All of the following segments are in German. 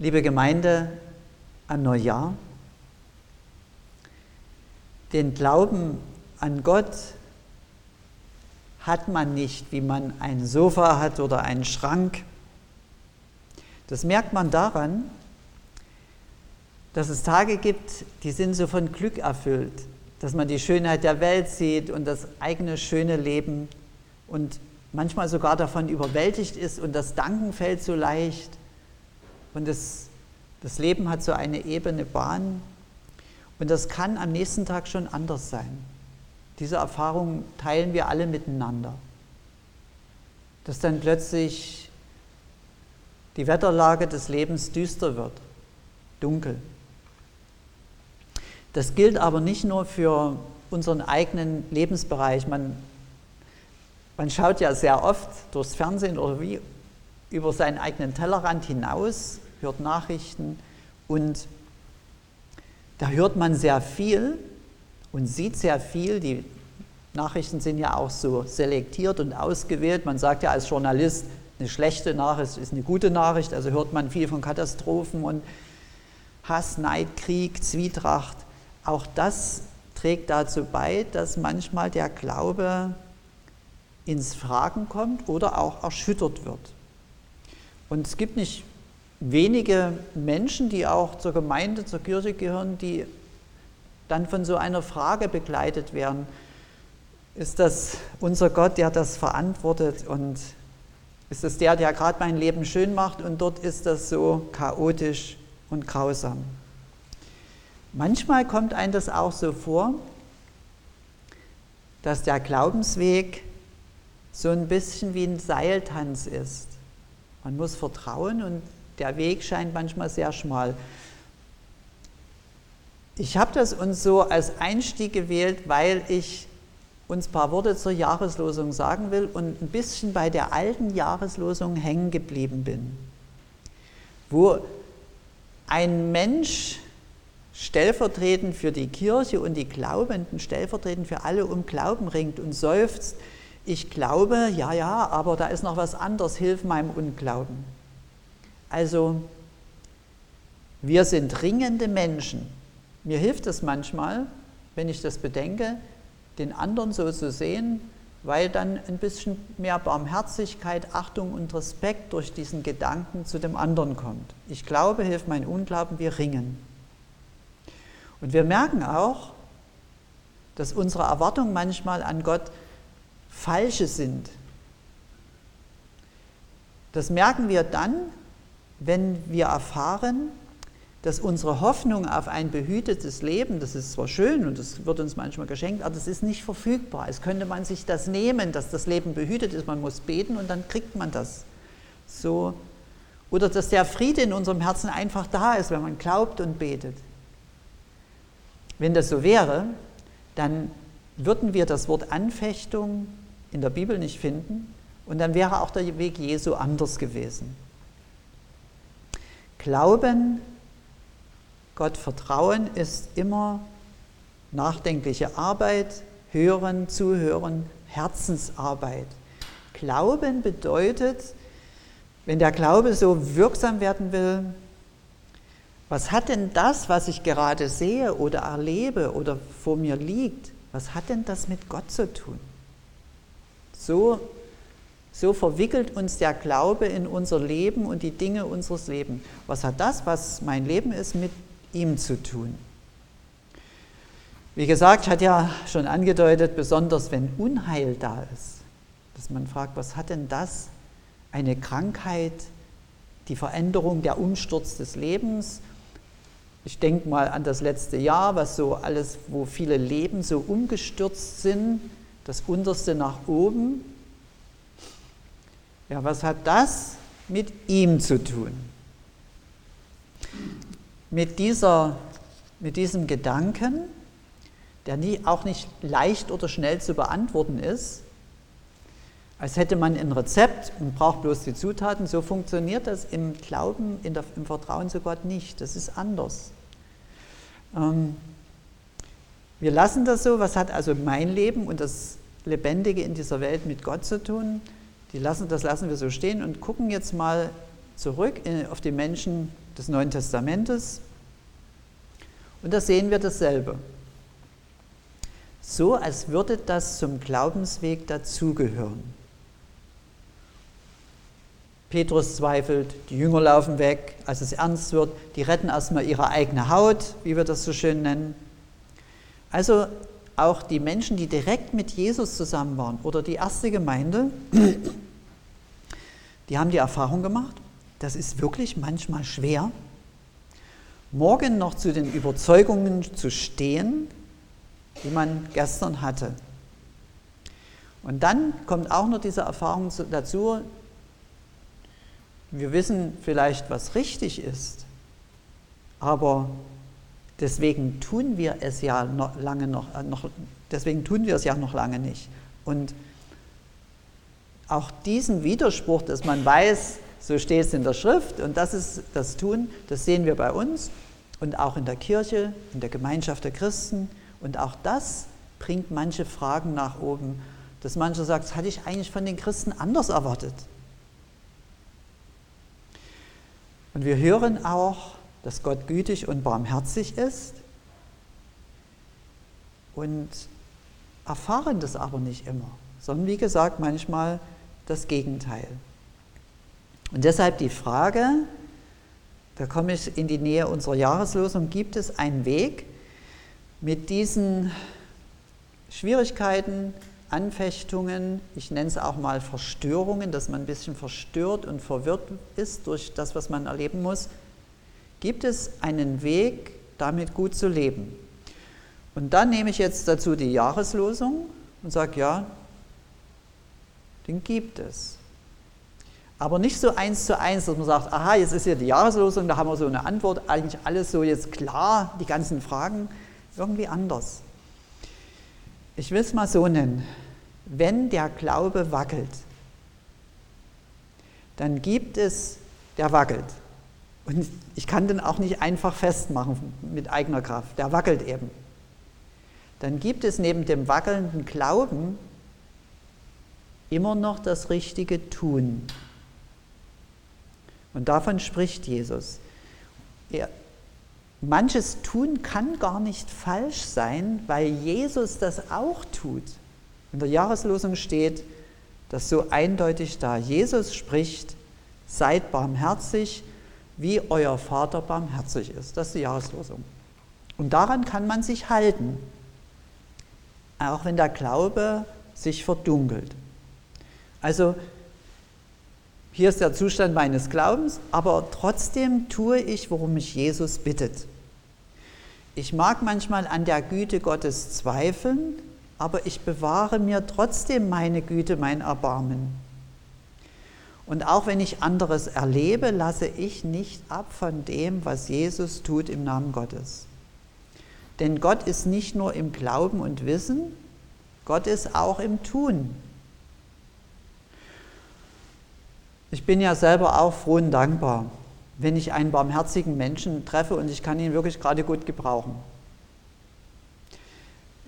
Liebe Gemeinde, an Neujahr, den Glauben an Gott hat man nicht, wie man ein Sofa hat oder einen Schrank. Das merkt man daran, dass es Tage gibt, die sind so von Glück erfüllt, dass man die Schönheit der Welt sieht und das eigene schöne Leben und manchmal sogar davon überwältigt ist und das Danken fällt so leicht und das Leben hat so eine ebene Bahn und das kann am nächsten Tag schon anders sein. Diese Erfahrung teilen wir alle miteinander. Dass dann plötzlich die Wetterlage des Lebens düster wird, dunkel. Das gilt aber nicht nur für unseren eigenen Lebensbereich. Man schaut ja sehr oft durchs Fernsehen oder wie über seinen eigenen Tellerrand hinaus, hört Nachrichten und da hört man sehr viel und sieht sehr viel. Die Nachrichten sind ja auch so selektiert und ausgewählt. Man sagt ja als Journalist, eine schlechte Nachricht ist eine gute Nachricht, also hört man viel von Katastrophen und Hass, Neid, Krieg, Zwietracht. Auch das trägt dazu bei, dass manchmal der Glaube ins Fragen kommt oder auch erschüttert wird. Und es gibt nicht wenige Menschen, die auch zur Gemeinde, zur Kirche gehören, die dann von so einer Frage begleitet werden. Ist das unser Gott, der das verantwortet? Und ist das der gerade mein Leben schön macht? Und dort ist das so chaotisch und grausam. Manchmal kommt einem das auch so vor, dass der Glaubensweg so ein bisschen wie ein Seiltanz ist. Man muss vertrauen und der Weg scheint manchmal sehr schmal. Ich habe das uns so als Einstieg gewählt, weil ich uns ein paar Worte zur Jahreslosung sagen will und ein bisschen bei der alten Jahreslosung hängen geblieben bin. Wo ein Mensch stellvertretend für die Kirche und die Glaubenden, stellvertretend für alle um Glauben ringt und seufzt, ich glaube, ja, aber da ist noch was anderes, hilf meinem Unglauben. Also, wir sind ringende Menschen. Mir hilft es manchmal, wenn ich das bedenke, den anderen so zu sehen, weil dann ein bisschen mehr Barmherzigkeit, Achtung und Respekt durch diesen Gedanken zu dem anderen kommt. Ich glaube, hilf mein Unglauben, wir ringen. Und wir merken auch, dass unsere Erwartungen manchmal an Gott falsche sind. Das merken wir dann, wenn wir erfahren, dass unsere Hoffnung auf ein behütetes Leben, das ist zwar schön und das wird uns manchmal geschenkt, aber das ist nicht verfügbar. Es könnte man sich das nehmen, dass das Leben behütet ist, man muss beten und dann kriegt man das. So. Oder dass der Friede in unserem Herzen einfach da ist, wenn man glaubt und betet. Wenn das so wäre, dann würden wir das Wort Anfechtung in der Bibel nicht finden und dann wäre auch der Weg Jesu anders gewesen. Glauben, Gott vertrauen ist immer nachdenkliche Arbeit, hören, zuhören, Herzensarbeit. Glauben bedeutet, wenn der Glaube so wirksam werden will, was hat denn das, was ich gerade sehe oder erlebe oder vor mir liegt, was hat denn das mit Gott zu tun? So verwickelt uns der Glaube in unser Leben und die Dinge unseres Lebens. Was hat das, was mein Leben ist, mit ihm zu tun? Wie gesagt, ich hatte ja schon angedeutet, besonders wenn Unheil da ist, dass man fragt, was hat denn das, eine Krankheit, die Veränderung, der Umsturz des Lebens? Ich denke mal an das letzte Jahr, was so alles, wo viele Leben so umgestürzt sind, das Unterste nach oben. Ja, was hat das mit ihm zu tun? Mit diesem Gedanken, der auch nicht leicht oder schnell zu beantworten ist, als hätte man ein Rezept und braucht bloß die Zutaten, so funktioniert das im Glauben, im Vertrauen zu Gott nicht. Das ist anders. Wir lassen das so, was hat also mein Leben und das Lebendige in dieser Welt mit Gott zu tun? Das lassen wir so stehen und gucken jetzt mal zurück auf die Menschen des Neuen Testamentes. Und da sehen wir dasselbe. So, als würde das zum Glaubensweg dazugehören. Petrus zweifelt, die Jünger laufen weg, als es ernst wird. Die retten erstmal ihre eigene Haut, wie wir das so schön nennen. Also auch die Menschen, die direkt mit Jesus zusammen waren oder die erste Gemeinde, die haben die Erfahrung gemacht, das ist wirklich manchmal schwer, morgen noch zu den Überzeugungen zu stehen, die man gestern hatte. Und dann kommt auch noch diese Erfahrung dazu, wir wissen vielleicht, was richtig ist, aber deswegen tun wir es ja noch lange nicht. Und auch diesen Widerspruch, dass man weiß, so steht es in der Schrift und das ist das Tun, das sehen wir bei uns und auch in der Kirche, in der Gemeinschaft der Christen. Und auch das bringt manche Fragen nach oben, dass manche sagen, das hatte ich eigentlich von den Christen anders erwartet. Und wir hören auch, dass Gott gütig und barmherzig ist und erfahren das aber nicht immer, sondern wie gesagt, manchmal das Gegenteil. Und deshalb die Frage, da komme ich in die Nähe unserer Jahreslosung, gibt es einen Weg, mit diesen Schwierigkeiten, Anfechtungen, ich nenne es auch mal Verstörungen, dass man ein bisschen verstört und verwirrt ist durch das, was man erleben muss, gibt es einen Weg, damit gut zu leben? Und dann nehme ich jetzt dazu die Jahreslosung und sage, ja, den gibt es. Aber nicht so 1 zu 1, dass man sagt, aha, jetzt ist hier die Jahreslosung, da haben wir so eine Antwort, eigentlich alles so jetzt klar, die ganzen Fragen, irgendwie anders. Ich will es mal so nennen, wenn der Glaube wackelt, dann gibt es, der wackelt. Und ich kann den auch nicht einfach festmachen mit eigener Kraft, der wackelt eben. Dann gibt es neben dem wackelnden Glauben immer noch das richtige Tun. Und davon spricht Jesus. Manches Tun kann gar nicht falsch sein, weil Jesus das auch tut. In der Jahreslosung steht das so eindeutig da. Jesus spricht, seid barmherzig, wie euer Vater barmherzig ist. Das ist die Jahreslosung. Und daran kann man sich halten, auch wenn der Glaube sich verdunkelt. Also hier ist der Zustand meines Glaubens, aber trotzdem tue ich, worum mich Jesus bittet. Ich mag manchmal an der Güte Gottes zweifeln, aber ich bewahre mir trotzdem meine Güte, mein Erbarmen. Und auch wenn ich anderes erlebe, lasse ich nicht ab von dem, was Jesus tut im Namen Gottes. Denn Gott ist nicht nur im Glauben und Wissen, Gott ist auch im Tun. Ich bin ja selber auch froh und dankbar, wenn ich einen barmherzigen Menschen treffe und ich kann ihn wirklich gerade gut gebrauchen.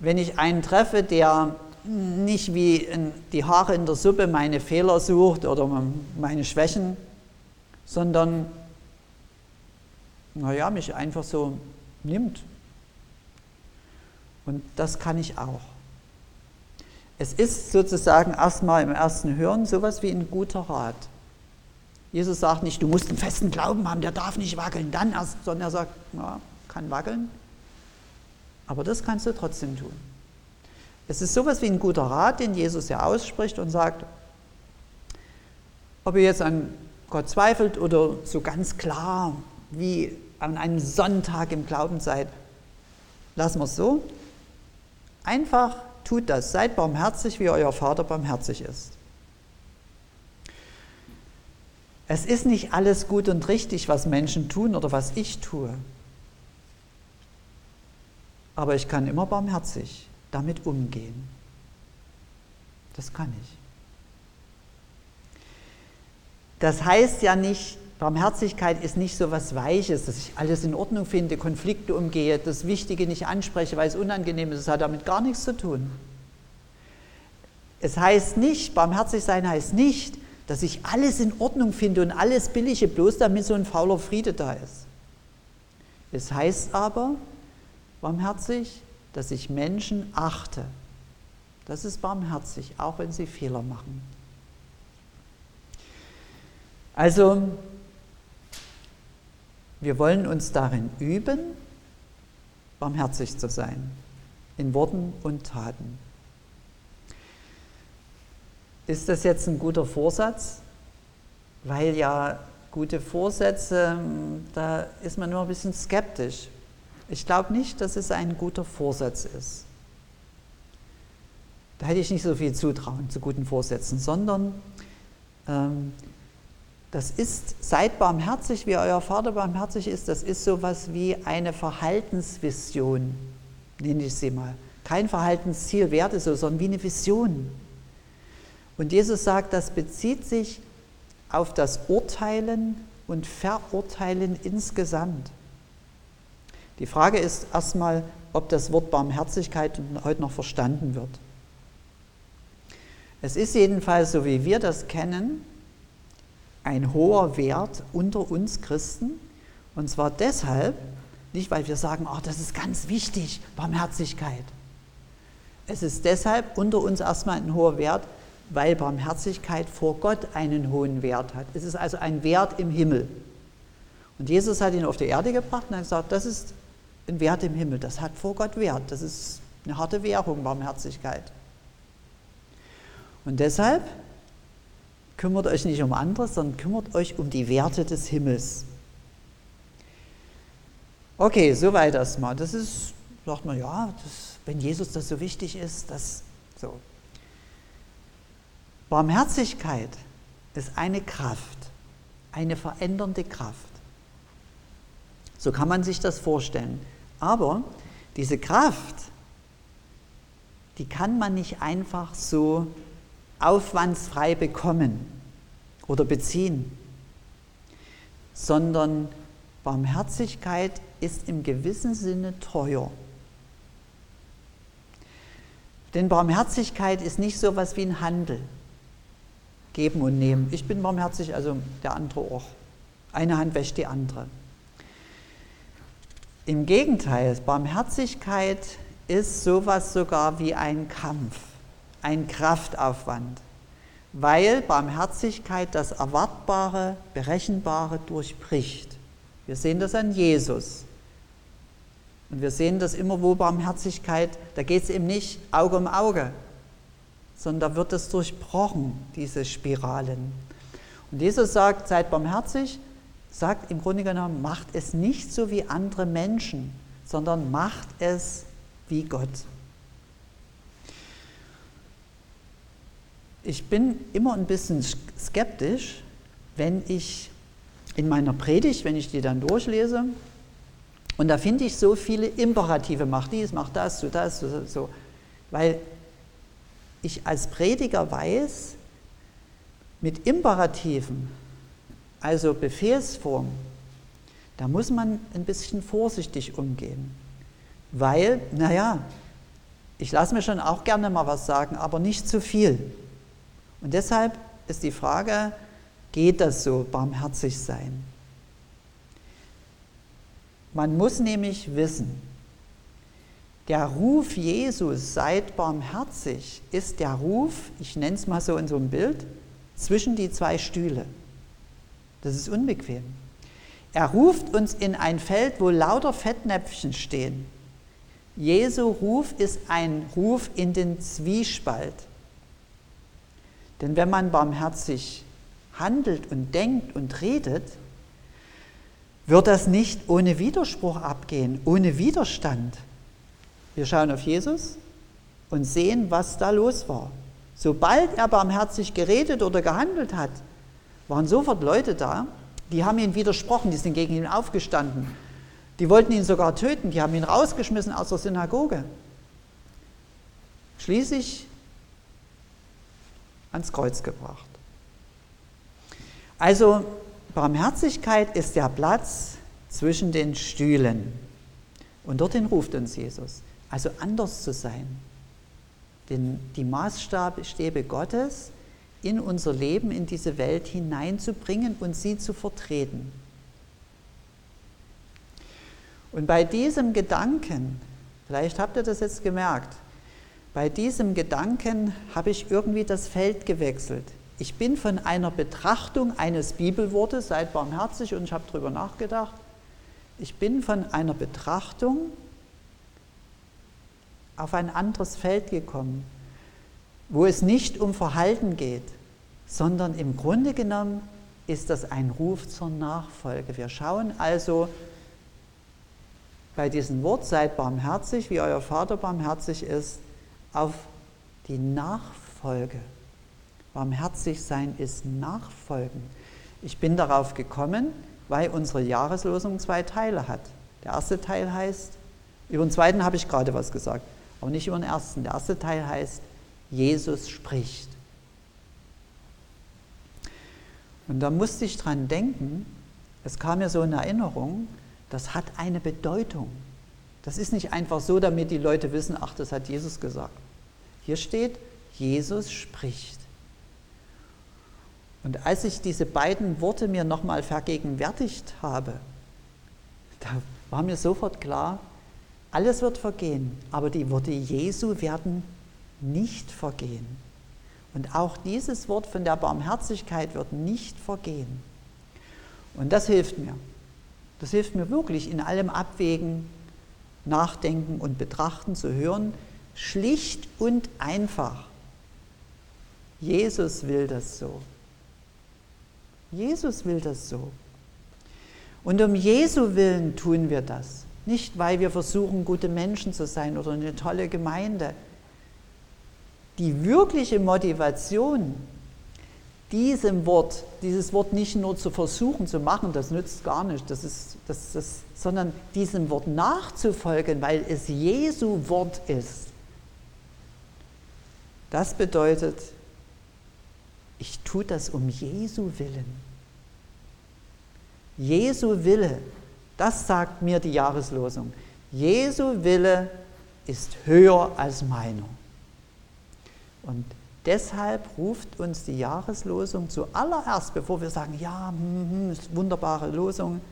Wenn ich einen treffe, der nicht wie die Haare in der Suppe meine Fehler sucht oder meine Schwächen, sondern naja, mich einfach so nimmt. Und das kann ich auch. Es ist sozusagen erstmal im ersten Hören sowas wie ein guter Rat. Jesus sagt nicht, du musst einen festen Glauben haben, der darf nicht wackeln, dann erst, sondern er sagt, ja, kann wackeln, aber das kannst du trotzdem tun. Es ist sowas wie ein guter Rat, den Jesus ja ausspricht und sagt, ob ihr jetzt an Gott zweifelt oder so ganz klar wie an einem Sonntag im Glauben seid, lassen wir es so. Einfach tut das, seid barmherzig, wie euer Vater barmherzig ist. Es ist nicht alles gut und richtig, was Menschen tun oder was ich tue. Aber ich kann immer barmherzig damit umgehen. Das kann ich. Das heißt ja nicht, Barmherzigkeit ist nicht so etwas Weiches, dass ich alles in Ordnung finde, Konflikte umgehe, das Wichtige nicht anspreche, weil es unangenehm ist. Das hat damit gar nichts zu tun. Es heißt nicht, barmherzig sein heißt nicht, dass ich alles in Ordnung finde und alles billige, bloß damit so ein fauler Friede da ist. Es heißt aber, barmherzig, dass ich Menschen achte. Das ist barmherzig, auch wenn sie Fehler machen. Also, wir wollen uns darin üben, barmherzig zu sein, in Worten und Taten. Ist das jetzt ein guter Vorsatz? Weil ja gute Vorsätze, da ist man nur ein bisschen skeptisch. Ich glaube nicht, dass es ein guter Vorsatz ist. Da hätte ich nicht so viel Zutrauen zu guten Vorsätzen, sondern das ist, seid barmherzig, wie euer Vater barmherzig ist, das ist sowas wie eine Verhaltensvision, nenne ich sie mal. Kein Verhaltensziel, Werte, so, sondern wie eine Vision. Und Jesus sagt, das bezieht sich auf das Urteilen und Verurteilen insgesamt. Die Frage ist erstmal, ob das Wort Barmherzigkeit heute noch verstanden wird. Es ist jedenfalls, so wie wir das kennen, ein hoher Wert unter uns Christen, und zwar deshalb, nicht weil wir sagen, oh, das ist ganz wichtig, Barmherzigkeit. Es ist deshalb unter uns erstmal ein hoher Wert, weil Barmherzigkeit vor Gott einen hohen Wert hat. Es ist also ein Wert im Himmel. Und Jesus hat ihn auf die Erde gebracht und hat gesagt, das ist ein Wert im Himmel, das hat vor Gott Wert, das ist eine harte Währung, Barmherzigkeit. Und deshalb kümmert euch nicht um anderes, sondern kümmert euch um die Werte des Himmels. Okay, soweit erstmal. Das ist, sagt man, ja, das, wenn Jesus das so wichtig ist, das so. Barmherzigkeit ist eine Kraft, eine verändernde Kraft. So kann man sich das vorstellen. Aber diese Kraft, die kann man nicht einfach so aufwandsfrei bekommen oder beziehen, sondern Barmherzigkeit ist im gewissen Sinne teuer. Denn Barmherzigkeit ist nicht so etwas wie ein Handel, geben und nehmen. Ich bin barmherzig, also der andere auch. Eine Hand wäscht die andere. Im Gegenteil, Barmherzigkeit ist so etwas sogar wie ein Kampf. Ein Kraftaufwand, weil Barmherzigkeit das Erwartbare, Berechenbare durchbricht. Wir sehen das an Jesus. Und wir sehen das immer, wo Barmherzigkeit, da geht es eben nicht Auge um Auge, sondern da wird es durchbrochen, diese Spiralen. Und Jesus sagt, seid barmherzig, sagt im Grunde genommen, macht es nicht so wie andere Menschen, sondern macht es wie Gott. Ich bin immer ein bisschen skeptisch, wenn ich in meiner Predigt, wenn ich die dann durchlese, und da finde ich so viele Imperative, mach dies, mach das, tu das, so. Weil ich als Prediger weiß, mit Imperativen, also Befehlsform, da muss man ein bisschen vorsichtig umgehen. Weil, naja, ich lasse mir schon auch gerne mal was sagen, aber nicht zu viel. Und deshalb ist die Frage, geht das so, barmherzig sein? Man muss nämlich wissen, der Ruf Jesus, seid barmherzig, ist der Ruf, ich nenne es mal so in so einem Bild, zwischen die zwei Stühle. Das ist unbequem. Er ruft uns in ein Feld, wo lauter Fettnäpfchen stehen. Jesu Ruf ist ein Ruf in den Zwiespalt. Denn wenn man barmherzig handelt und denkt und redet, wird das nicht ohne Widerspruch abgehen, ohne Widerstand. Wir schauen auf Jesus und sehen, was da los war. Sobald er barmherzig geredet oder gehandelt hat, waren sofort Leute da, die haben ihm widersprochen, die sind gegen ihn aufgestanden. Die wollten ihn sogar töten, die haben ihn rausgeschmissen aus der Synagoge. Schließlich ans Kreuz gebracht. Also Barmherzigkeit ist der Platz zwischen den Stühlen. Und dorthin ruft uns Jesus. Also anders zu sein. Denn die Maßstäbe Gottes in unser Leben, in diese Welt hineinzubringen und sie zu vertreten. Und bei diesem Gedanken, vielleicht habt ihr das jetzt gemerkt, bei diesem Gedanken habe ich irgendwie das Feld gewechselt. Ich bin von einer Betrachtung eines Bibelwortes, seid barmherzig, und ich habe darüber nachgedacht, ich bin von einer Betrachtung auf ein anderes Feld gekommen, wo es nicht um Verhalten geht, sondern im Grunde genommen ist das ein Ruf zur Nachfolge. Wir schauen also bei diesem Wort, seid barmherzig, wie euer Vater barmherzig ist, auf die Nachfolge. Barmherzig sein ist Nachfolgen. Ich bin darauf gekommen, weil unsere Jahreslosung 2 Teile hat. Der erste Teil heißt, über den zweiten habe ich gerade was gesagt, aber nicht über den ersten. Der erste Teil heißt, Jesus spricht. Und da musste ich dran denken, es kam mir so eine Erinnerung, das hat eine Bedeutung. Das ist nicht einfach so, damit die Leute wissen, ach, das hat Jesus gesagt. Hier steht, Jesus spricht. Und als ich diese beiden Worte mir nochmal vergegenwärtigt habe, da war mir sofort klar, alles wird vergehen, aber die Worte Jesu werden nicht vergehen. Und auch dieses Wort von der Barmherzigkeit wird nicht vergehen. Und das hilft mir. Das hilft mir wirklich in allem Abwägen, Nachdenken und Betrachten zu hören, schlicht und einfach. Jesus will das so. Jesus will das so. Und um Jesu willen tun wir das. Nicht, weil wir versuchen, gute Menschen zu sein oder eine tolle Gemeinde. Die wirkliche Motivation, dieses Wort nicht nur zu versuchen zu machen, das nützt gar nicht, sondern diesem Wort nachzufolgen, weil es Jesu Wort ist. Das bedeutet, ich tue das um Jesu willen. Jesu Wille, das sagt mir die Jahreslosung. Jesu Wille ist höher als meiner. Und deshalb ruft uns die Jahreslosung zuallererst, bevor wir sagen, ja, ist wunderbare Losung,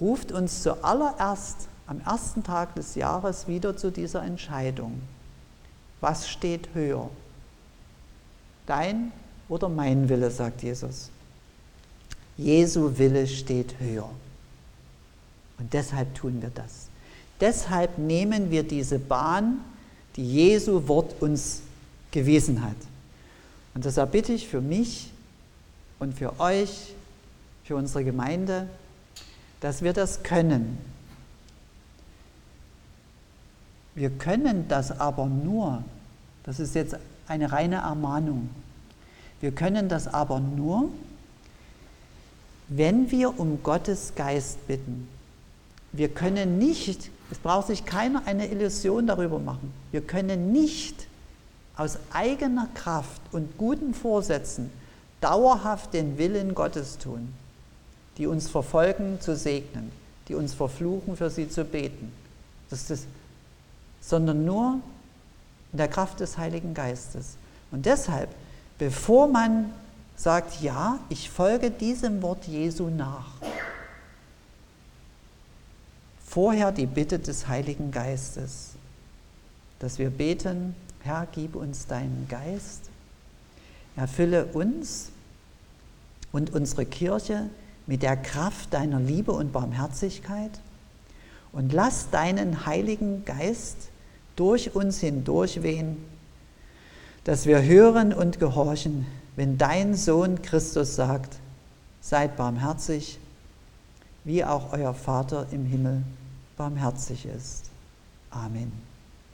ruft uns zuallererst am ersten Tag des Jahres wieder zu dieser Entscheidung. Was steht höher? Dein oder mein Wille, sagt Jesus. Jesu Wille steht höher. Und deshalb tun wir das. Deshalb nehmen wir diese Bahn, die Jesu Wort uns gewiesen hat. Und das erbitte ich für mich und für euch, für unsere Gemeinde, dass wir das können. Wir können das aber nur, das ist jetzt eine reine Ermahnung, wir können das aber nur, wenn wir um Gottes Geist bitten. Wir können nicht, es braucht sich keiner eine Illusion darüber machen, wir können nicht aus eigener Kraft und guten Vorsätzen dauerhaft den Willen Gottes tun, die uns verfolgen, zu segnen, die uns verfluchen, für sie zu beten, sondern nur in der Kraft des Heiligen Geistes. Und deshalb, bevor man sagt, ja, ich folge diesem Wort Jesu nach, vorher die Bitte des Heiligen Geistes, dass wir beten, Herr, gib uns deinen Geist, erfülle uns und unsere Kirche mit der Kraft deiner Liebe und Barmherzigkeit und lass deinen Heiligen Geist durch uns hindurchwehen, dass wir hören und gehorchen, wenn dein Sohn Christus sagt, seid barmherzig, wie auch euer Vater im Himmel barmherzig ist. Amen.